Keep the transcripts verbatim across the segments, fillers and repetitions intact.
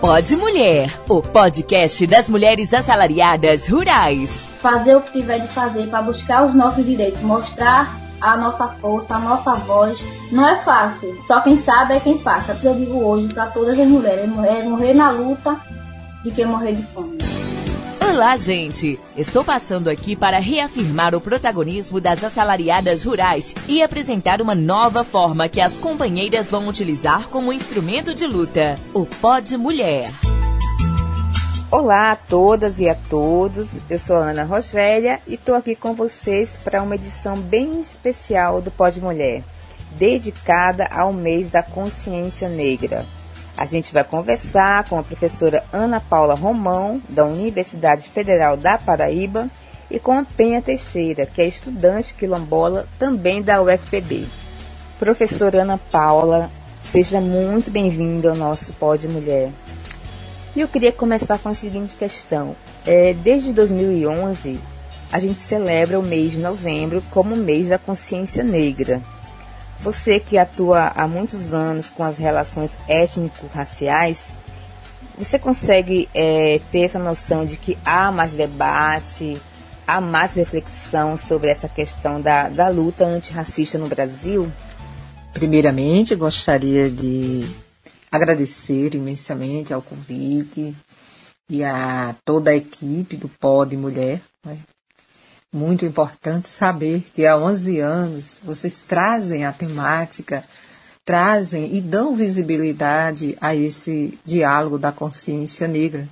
Pod Mulher, o podcast das mulheres assalariadas rurais. Fazer o que tiver de fazer para buscar os nossos direitos, mostrar a nossa força, a nossa voz. Não é fácil, só quem sabe é quem passa. Eu digo hoje para todas as mulheres, é morrer na luta de quem morrer de fome. Olá, gente! Estou passando aqui para reafirmar o protagonismo das assalariadas rurais e apresentar uma nova forma que as companheiras vão utilizar como instrumento de luta, o Pod Mulher. Olá a todas e a todos, eu sou a Ana Rosélia e estou aqui com vocês para uma edição bem especial do Pod Mulher, dedicada ao mês da consciência negra. A gente vai conversar com a professora Ana Paula Romão, da Universidade Federal da Paraíba, e com a Penha Teixeira, que é estudante quilombola também da U F P B. Professora Ana Paula, seja muito bem-vinda ao nosso Pod Mulher. E eu queria começar com a seguinte questão. É, desde dois mil e onze, a gente celebra o mês de novembro como o mês da consciência negra. Você que atua há muitos anos com as relações étnico-raciais, você consegue é, ter essa noção de que há mais debate, há mais reflexão sobre essa questão da, da luta antirracista no Brasil? Primeiramente, gostaria de agradecer imensamente ao convite e a toda a equipe do Pod Mulher, né? Muito importante saber que há onze anos vocês trazem a temática, trazem e dão visibilidade a esse diálogo da consciência negra,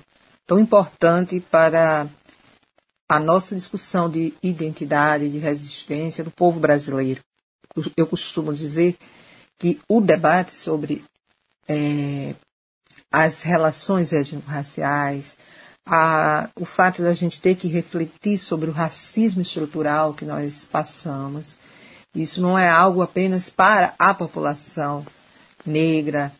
tão importante para a nossa discussão de identidade, de resistência do povo brasileiro. Eu costumo dizer que o debate sobre é, as relações étnico-raciais, A, o fato da gente ter que refletir sobre o racismo estrutural que nós passamos. Isso não é algo apenas para a população negra,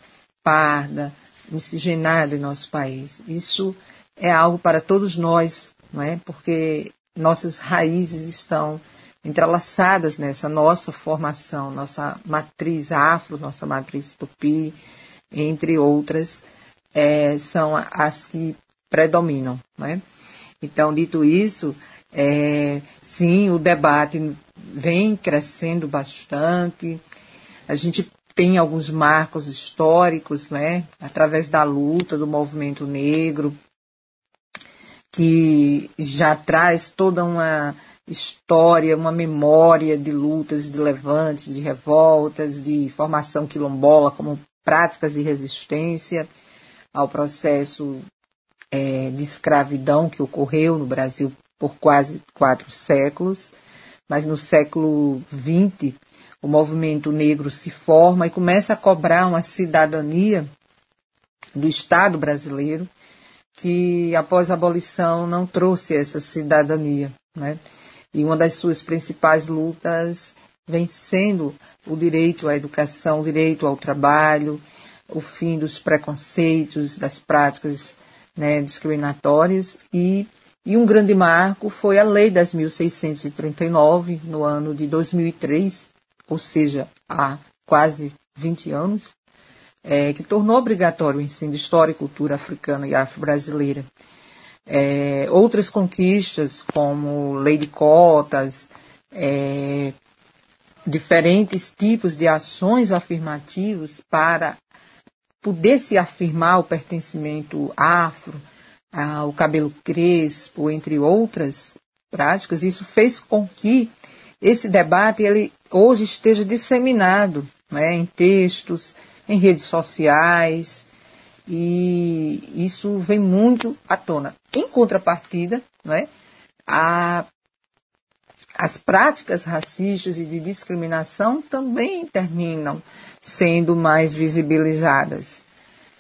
parda, miscigenada em nosso país. Isso é algo para todos nós, não é? Porque nossas raízes estão entrelaçadas nessa nossa formação, nossa matriz afro, nossa matriz tupi, entre outras, é, são as que predominam, né? Então, dito isso, é, sim, o debate vem crescendo bastante. A gente tem alguns marcos históricos, né? Através da luta do movimento negro, que já traz toda uma história, uma memória de lutas, de levantes, de revoltas, de formação quilombola como práticas de resistência ao processo É, de escravidão que ocorreu no Brasil por quase quatro séculos, mas no século vinte o movimento negro se forma e começa a cobrar uma cidadania do Estado brasileiro que, após a abolição, não trouxe essa cidadania, né? E uma das suas principais lutas vem sendo o direito à educação, o direito ao trabalho, o fim dos preconceitos, das práticas, né, discriminatórias, e, e um grande marco foi a lei das mil seiscentos e trinta e nove, no ano de dois mil e três, ou seja, há quase vinte anos, é, que tornou obrigatório o ensino de história e cultura africana e afro-brasileira. É, outras conquistas, como lei de cotas, é, diferentes tipos de ações afirmativas para poder se afirmar o pertencimento afro, ao cabelo crespo, entre outras práticas, isso fez com que esse debate ele hoje esteja disseminado, né, em textos, em redes sociais, e isso vem muito à tona. Em contrapartida, né, a, as práticas racistas e de discriminação também terminam sendo mais visibilizadas.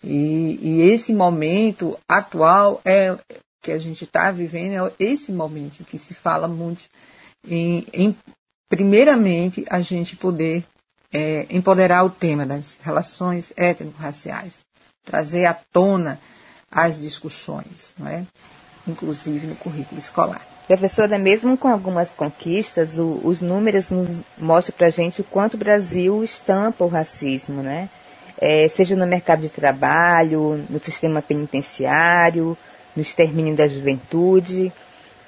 E, e esse momento atual é, que a gente está vivendo é esse momento que se fala muito em, em primeiramente, a gente poder é, empoderar o tema das relações étnico-raciais, trazer à tona as discussões, não é? Inclusive no currículo escolar. Professora, mesmo com algumas conquistas, o, os números nos mostram para a gente o quanto o Brasil estampa o racismo, né? é, seja no mercado de trabalho, no sistema penitenciário, no extermínio da juventude.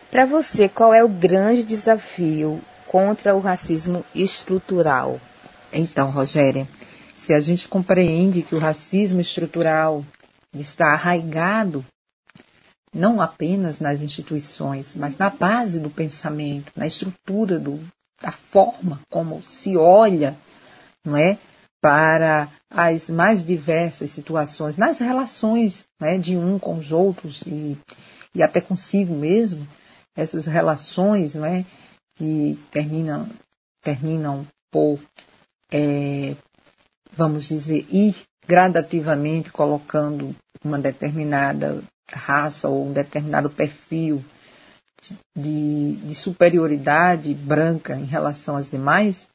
Para você, qual é o grande desafio contra o racismo estrutural? Então, Rogéria, se a gente compreende que o racismo estrutural está arraigado não apenas nas instituições, mas na base do pensamento, na estrutura do, da forma como se olha, não é, para as mais diversas situações, nas relações, não é, de um com os outros e, e até consigo mesmo, essas relações, não é, que terminam, terminam por, é, vamos dizer, ir gradativamente colocando uma determinada raça ou um determinado perfil de, de superioridade branca em relação às demais,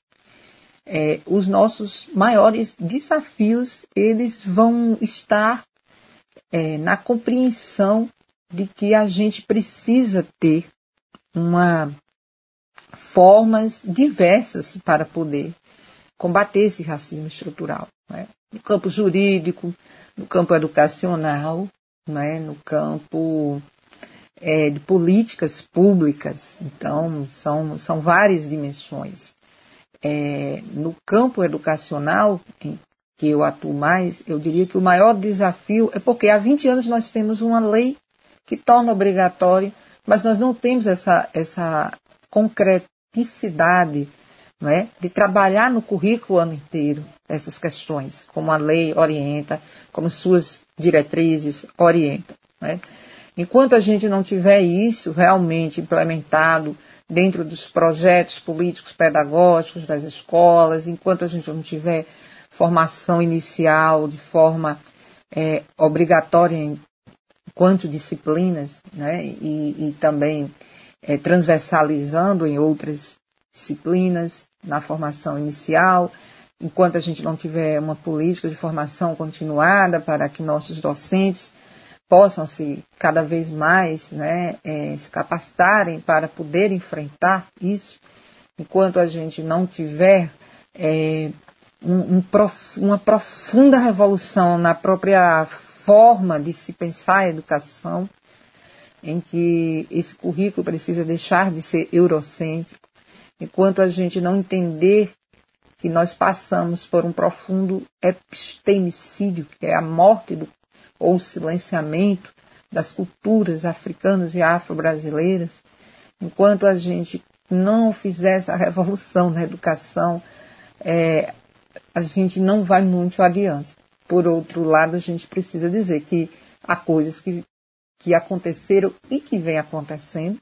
é, os nossos maiores desafios eles vão estar é, na compreensão de que a gente precisa ter uma, formas diversas para poder combater esse racismo estrutural, né? No campo jurídico, no campo educacional, né, no campo é, de políticas públicas. Então, são, são várias dimensões. É, no campo educacional, em que eu atuo mais, eu diria que o maior desafio é porque há vinte anos nós temos uma lei que torna obrigatório, mas nós não temos essa, essa concreticidade, não é, de trabalhar no currículo o ano inteiro essas questões, como a lei orienta, como suas diretrizes orientam, né? Enquanto a gente não tiver isso realmente implementado dentro dos projetos políticos pedagógicos das escolas, enquanto a gente não tiver formação inicial de forma é, obrigatória enquanto disciplinas, né? e, e também é, transversalizando em outras disciplinas na formação inicial, enquanto a gente não tiver uma política de formação continuada para que nossos docentes possam se cada vez mais, né, é, se capacitarem para poder enfrentar isso, enquanto a gente não tiver é, um, um prof, uma profunda revolução na própria forma de se pensar a educação, em que esse currículo precisa deixar de ser eurocêntrico, enquanto a gente não entender que nós passamos por um profundo epistemicídio, que é a morte do, ou o silenciamento das culturas africanas e afro-brasileiras, enquanto a gente não fizer essa revolução na educação, é, a gente não vai muito adiante. Por outro lado, a gente precisa dizer que há coisas que, que aconteceram e que vêm acontecendo,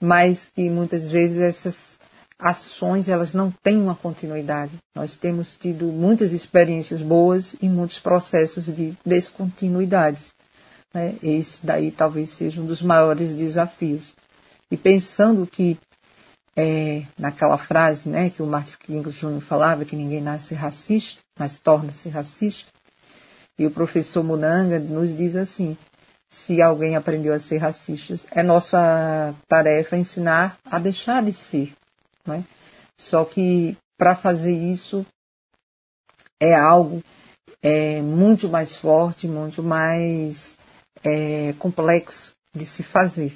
mas que muitas vezes essas ações, elas não têm uma continuidade. Nós temos tido muitas experiências boas e muitos processos de descontinuidades, né? Esse daí talvez seja um dos maiores desafios. E pensando que, é, naquela frase, né, que o Martin Luther King Júnior falava, que ninguém nasce racista, mas torna-se racista, e o professor Munanga nos diz assim, se alguém aprendeu a ser racista, é nossa tarefa ensinar a deixar de ser. Não é? Só que para fazer isso é algo é, muito mais forte, muito mais é, complexo de se fazer.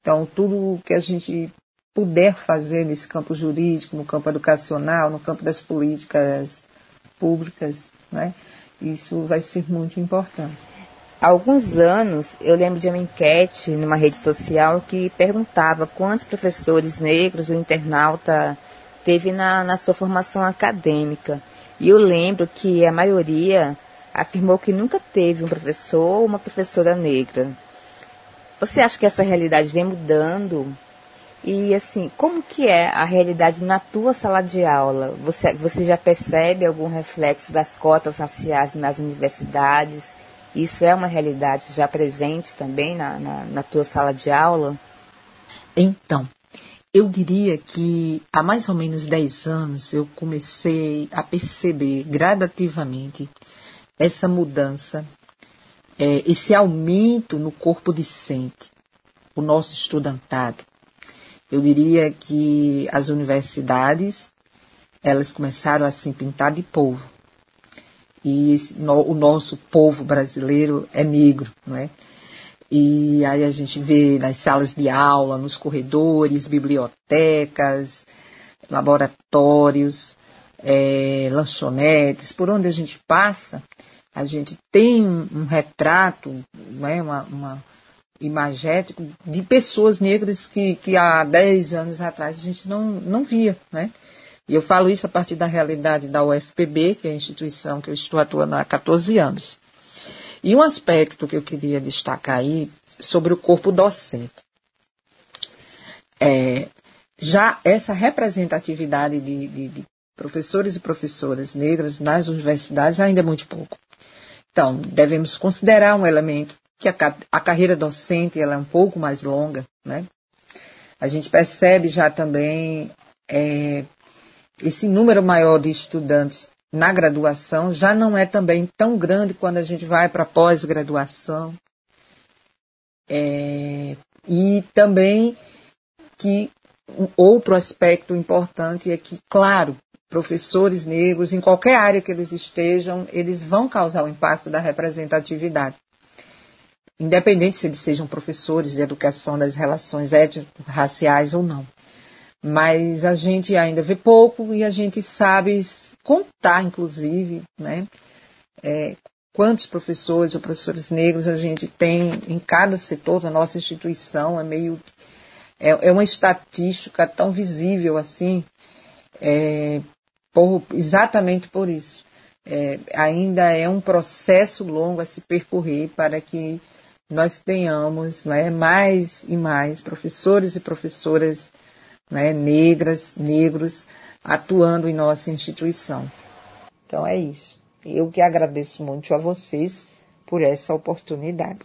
Então, tudo que a gente puder fazer nesse campo jurídico, no campo educacional, no campo das políticas públicas, né, isso vai ser muito importante. Há alguns anos, eu lembro de uma enquete numa rede social que perguntava quantos professores negros o internauta teve na, na sua formação acadêmica. E eu lembro que a maioria afirmou que nunca teve um professor ou uma professora negra. Você acha que essa realidade vem mudando? E, assim, como que é a realidade na tua sala de aula? Você, você já percebe algum reflexo das cotas raciais nas universidades? Isso é uma realidade já presente também na, na, na tua sala de aula? Então, eu diria que há mais ou menos dez anos eu comecei a perceber gradativamente essa mudança, é, esse aumento no corpo docente, o nosso estudantado. Eu diria que as universidades, elas começaram a se pintar de povo. e no, o nosso povo brasileiro é negro, não é? E aí a gente vê nas salas de aula, nos corredores, bibliotecas, laboratórios, é, lanchonetes, por onde a gente passa, a gente tem um, um retrato, né, uma, uma imagético de pessoas negras que, que há dez anos atrás a gente não, não via, né? E eu falo isso a partir da realidade da U F P B, que é a instituição que eu estou atuando há catorze anos. E um aspecto que eu queria destacar aí sobre o corpo docente. É, já essa representatividade de, de, de professores e professoras negras nas universidades ainda é muito pouco. Então, devemos considerar um elemento que a, a carreira docente ela é um pouco mais longa, né? A gente percebe já também é, esse número maior de estudantes na graduação já não é também tão grande quando a gente vai para a pós-graduação. É, e também que um outro aspecto importante é que, claro, professores negros, em qualquer área que eles estejam, eles vão causar o impacto da representatividade. Independente se eles sejam professores de educação das relações étnico-raciais ou não. Mas a gente ainda vê pouco e a gente sabe contar, inclusive, né, é, quantos professores ou professores negros a gente tem em cada setor da nossa instituição. É meio... É, é uma estatística tão visível assim, é, por, exatamente por isso. É, ainda é um processo longo a se percorrer para que nós tenhamos, né, mais e mais professores e professoras, né, negras, negros, atuando em nossa instituição. Então é isso. Eu que agradeço muito a vocês por essa oportunidade.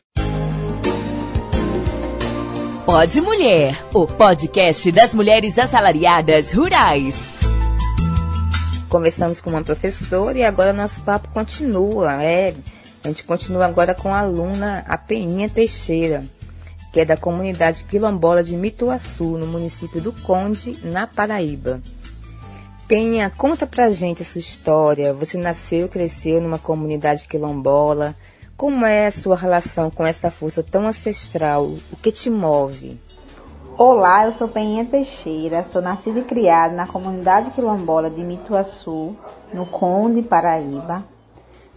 Pod Mulher, o podcast das mulheres assalariadas rurais. Começamos com uma professora e agora nosso papo continua. É, a gente continua agora com a aluna, a Penha Teixeira, que é da Comunidade Quilombola de Mituaçu, no município do Conde, na Paraíba. Penha, conta pra gente a sua história. Você nasceu e cresceu numa comunidade quilombola. Como é a sua relação com essa força tão ancestral? O que te move? Olá, eu sou Penha Teixeira, sou nascida e criada na comunidade quilombola de Mituaçu, no Conde, Paraíba.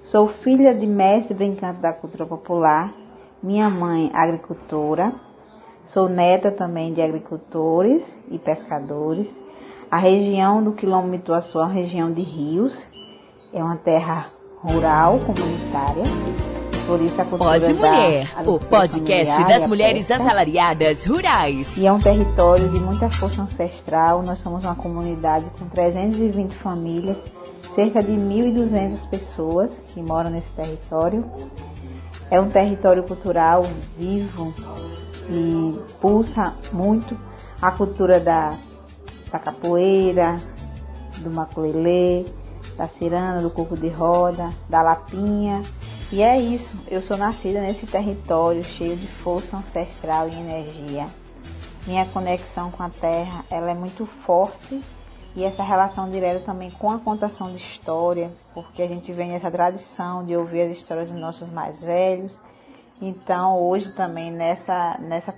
Sou filha de mestre brincante da cultura popular, minha mãe agricultora. Sou neta também de agricultores e pescadores. A região do quilombo Mituaçu é uma região de rios, é uma terra rural, comunitária. Pod Mulher, o podcast das mulheres assalariadas rurais. E é um território de muita força ancestral. Nós somos uma comunidade com trezentas e vinte famílias, cerca de mil e duzentas pessoas que moram nesse território. É um território cultural vivo e pulsa muito a cultura da, da capoeira, do maculelê, da cirana, do coco de roda, da lapinha. E é isso, eu sou nascida nesse território cheio de força ancestral e energia. Minha conexão com a terra, ela é muito forte, e essa relação direta também com a contação de história, porque a gente vem nessa tradição de ouvir as histórias dos nossos mais velhos. Então hoje também nessa, nessa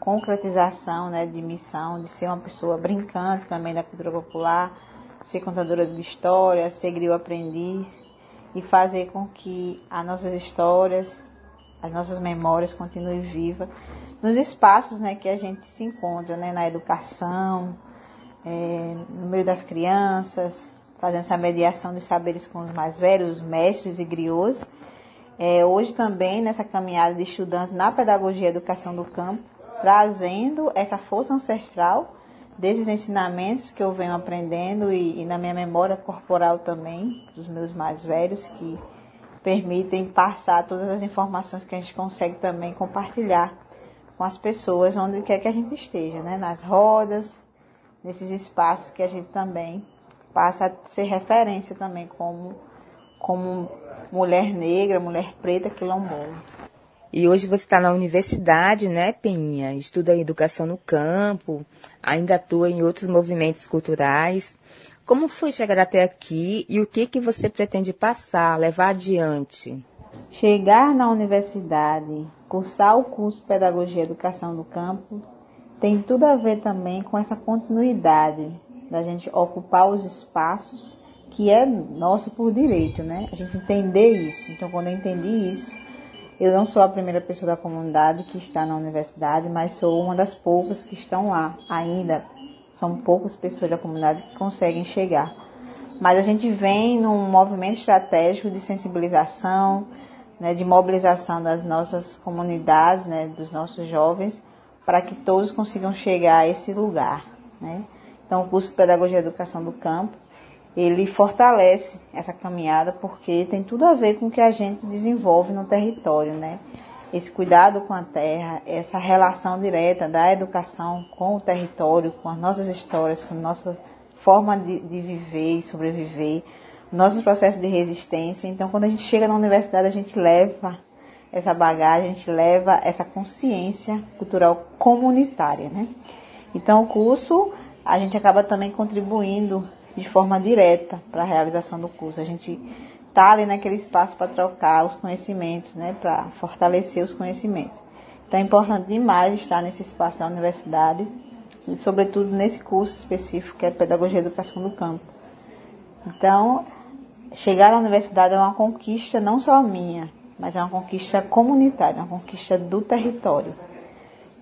concretização, né, de missão de ser uma pessoa brincante também da cultura popular, ser contadora de história, ser griot-aprendiz, e fazer com que as nossas histórias, as nossas memórias continuem vivas nos espaços, né, que a gente se encontra, né, na educação, é, no meio das crianças, fazendo essa mediação dos saberes com os mais velhos, os mestres e griots. É, hoje também, nessa caminhada de estudante na pedagogia e educação do campo, trazendo essa força ancestral desses ensinamentos que eu venho aprendendo e, e na minha memória corporal também, dos meus mais velhos, que permitem passar todas as informações que a gente consegue também compartilhar com as pessoas, onde quer que a gente esteja, né? Nas rodas, nesses espaços que a gente também passa a ser referência também como, como mulher negra, mulher preta, quilombola. E hoje você está na universidade, né, Peninha? Estuda educação no campo, ainda atua em outros movimentos culturais. Como foi chegar até aqui e o que, que você pretende passar, levar adiante? Chegar na universidade, cursar o curso de Pedagogia e Educação do Campo, tem tudo a ver também com essa continuidade da gente ocupar os espaços que é nosso por direito, né? A gente entender isso. Então, quando eu entendi isso, eu não sou a primeira pessoa da comunidade que está na universidade, mas sou uma das poucas que estão lá ainda. São poucas pessoas da comunidade que conseguem chegar. Mas a gente vem num movimento estratégico de sensibilização, né, de mobilização das nossas comunidades, né, dos nossos jovens, para que todos consigam chegar a esse lugar, né? Então, o curso de Pedagogia e Educação do Campo, ele fortalece essa caminhada porque tem tudo a ver com o que a gente desenvolve no território, né? Esse cuidado com a terra, essa relação direta da educação com o território, com as nossas histórias, com a nossa forma de, de viver e sobreviver, nossos processos de resistência. Então, quando a gente chega na universidade, a gente leva essa bagagem, a gente leva essa consciência cultural comunitária, né? Então, o curso, a gente acaba também contribuindo de forma direta para a realização do curso. A gente está ali naquele espaço para trocar os conhecimentos, né, para fortalecer os conhecimentos. Então é importante demais estar nesse espaço da universidade, e sobretudo nesse curso específico que é Pedagogia e Educação do Campo. Então, chegar à universidade é uma conquista não só minha, mas é uma conquista comunitária, uma conquista do território.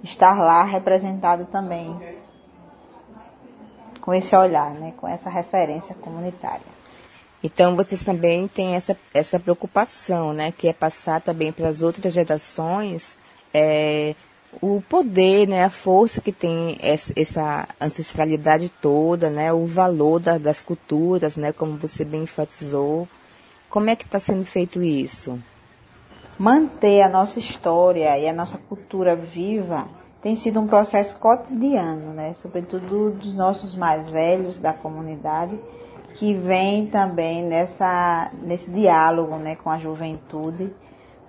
Estar lá representado também com esse olhar, né, com essa referência comunitária. Então, vocês também têm essa, essa preocupação, né, que é passar também para as outras gerações é, o poder, né, a força que tem essa, essa ancestralidade toda, né, o valor da, das culturas, né, como você bem enfatizou. Como é que está sendo feito isso? Manter a nossa história e a nossa cultura viva tem sido um processo cotidiano, né? Sobretudo dos nossos mais velhos da comunidade, que vem também nessa, nesse diálogo, né, com a juventude,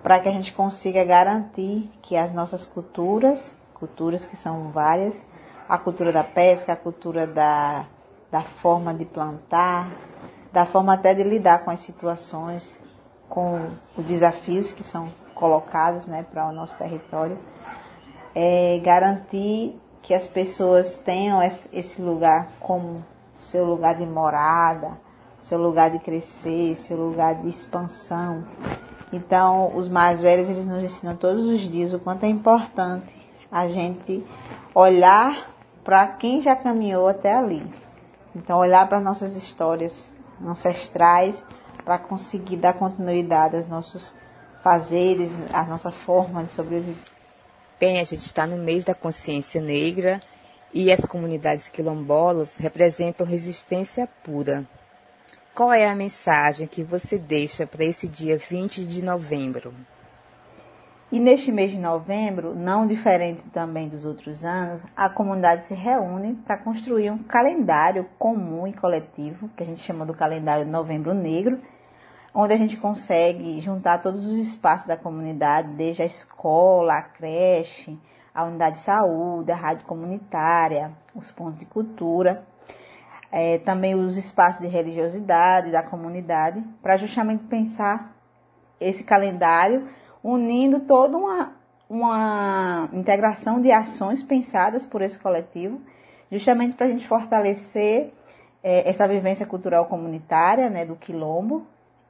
para que a gente consiga garantir que as nossas culturas, culturas que são várias, a cultura da pesca, a cultura da, da forma de plantar, da forma até de lidar com as situações, com os desafios que são colocados, né, para o nosso território, é garantir que as pessoas tenham esse lugar como seu lugar de morada, seu lugar de crescer, seu lugar de expansão. Então, os mais velhos, eles nos ensinam todos os dias o quanto é importante a gente olhar para quem já caminhou até ali. Então, olhar para nossas histórias ancestrais para conseguir dar continuidade aos nossos fazeres, à nossa forma de sobreviver. Bem, a gente está no mês da consciência negra e as comunidades quilombolas representam resistência pura. Qual é a mensagem que você deixa para esse dia vinte de novembro? E neste mês de novembro, não diferente também dos outros anos, a comunidade se reúne para construir um calendário comum e coletivo, que a gente chama do calendário Novembro Negro, onde a gente consegue juntar todos os espaços da comunidade, desde a escola, a creche, a unidade de saúde, a rádio comunitária, os pontos de cultura, é, também os espaços de religiosidade da comunidade, para justamente pensar esse calendário, unindo toda uma, uma integração de ações pensadas por esse coletivo, justamente para a gente fortalecer é, essa vivência cultural comunitária, né, do quilombo,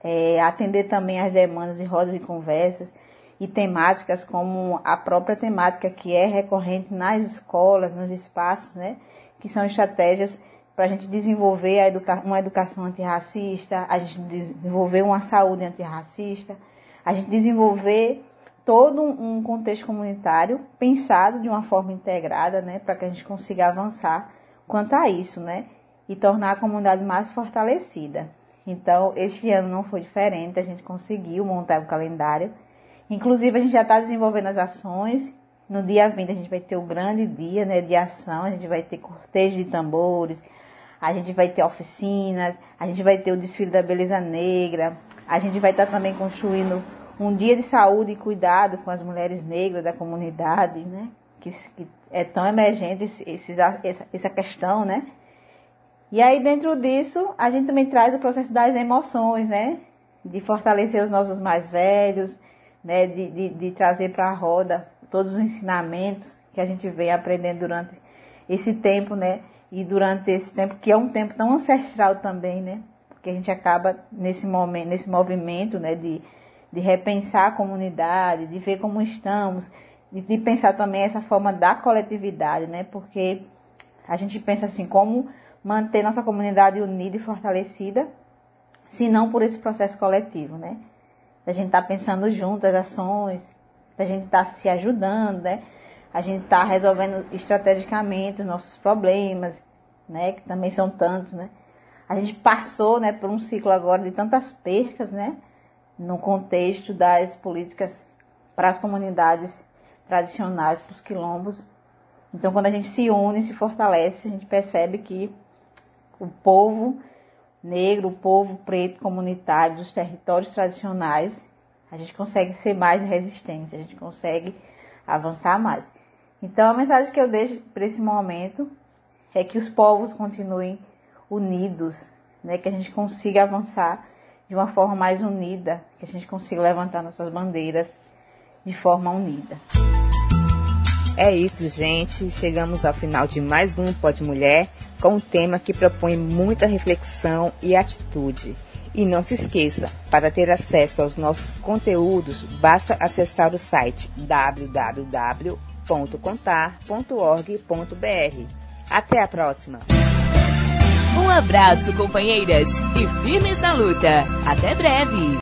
É, atender também as demandas de rodas de conversas e temáticas, como a própria temática que é recorrente nas escolas, nos espaços, né, que são estratégias para a gente desenvolver a educa- uma educação antirracista, a gente desenvolver uma saúde antirracista, a gente desenvolver todo um contexto comunitário pensado de uma forma integrada, né, para que a gente consiga avançar quanto a isso, né, e tornar a comunidade mais fortalecida. Então, este ano não foi diferente, a gente conseguiu montar o calendário. Inclusive, a gente já está desenvolvendo as ações. No dia vinte, a gente vai ter o grande dia, né, de ação, a gente vai ter cortejo de tambores, a gente vai ter oficinas, a gente vai ter o desfile da beleza negra, a gente vai estar tá também construindo um dia de saúde e cuidado com as mulheres negras da comunidade, né, que, que é tão emergente esse, esse, essa, essa questão, né? E aí, dentro disso, a gente também traz o processo das emoções, né? De fortalecer os nossos mais velhos, né? De, de, de trazer para a roda todos os ensinamentos que a gente vem aprendendo durante esse tempo, né? E durante esse tempo, que é um tempo tão ancestral também, né? Porque a gente acaba nesse momento, nesse movimento, né? De, de repensar a comunidade, de ver como estamos, e de pensar também essa forma da coletividade, né? Porque a gente pensa assim, como manter nossa comunidade unida e fortalecida, se não por esse processo coletivo, né? A gente tá pensando junto as ações, a gente tá se ajudando, né? A gente tá resolvendo estrategicamente os nossos problemas, né? Que também são tantos, né? A gente passou, né, por um ciclo agora de tantas percas, né? No contexto das políticas para as comunidades tradicionais, para os quilombos. Então, quando a gente se une, se fortalece, a gente percebe que o povo negro, o povo preto comunitário dos territórios tradicionais, a gente consegue ser mais resistente, a gente consegue avançar mais. Então, a mensagem que eu deixo para esse momento é que os povos continuem unidos, né? Que a gente consiga avançar de uma forma mais unida, que a gente consiga levantar nossas bandeiras de forma unida. É isso, gente. Chegamos ao final de mais um Pod Mulher, com um tema que propõe muita reflexão e atitude. E não se esqueça, para ter acesso aos nossos conteúdos, basta acessar o site w w w ponto contar ponto org ponto b r. Até a próxima! Um abraço, companheiras, e firmes na luta! Até breve!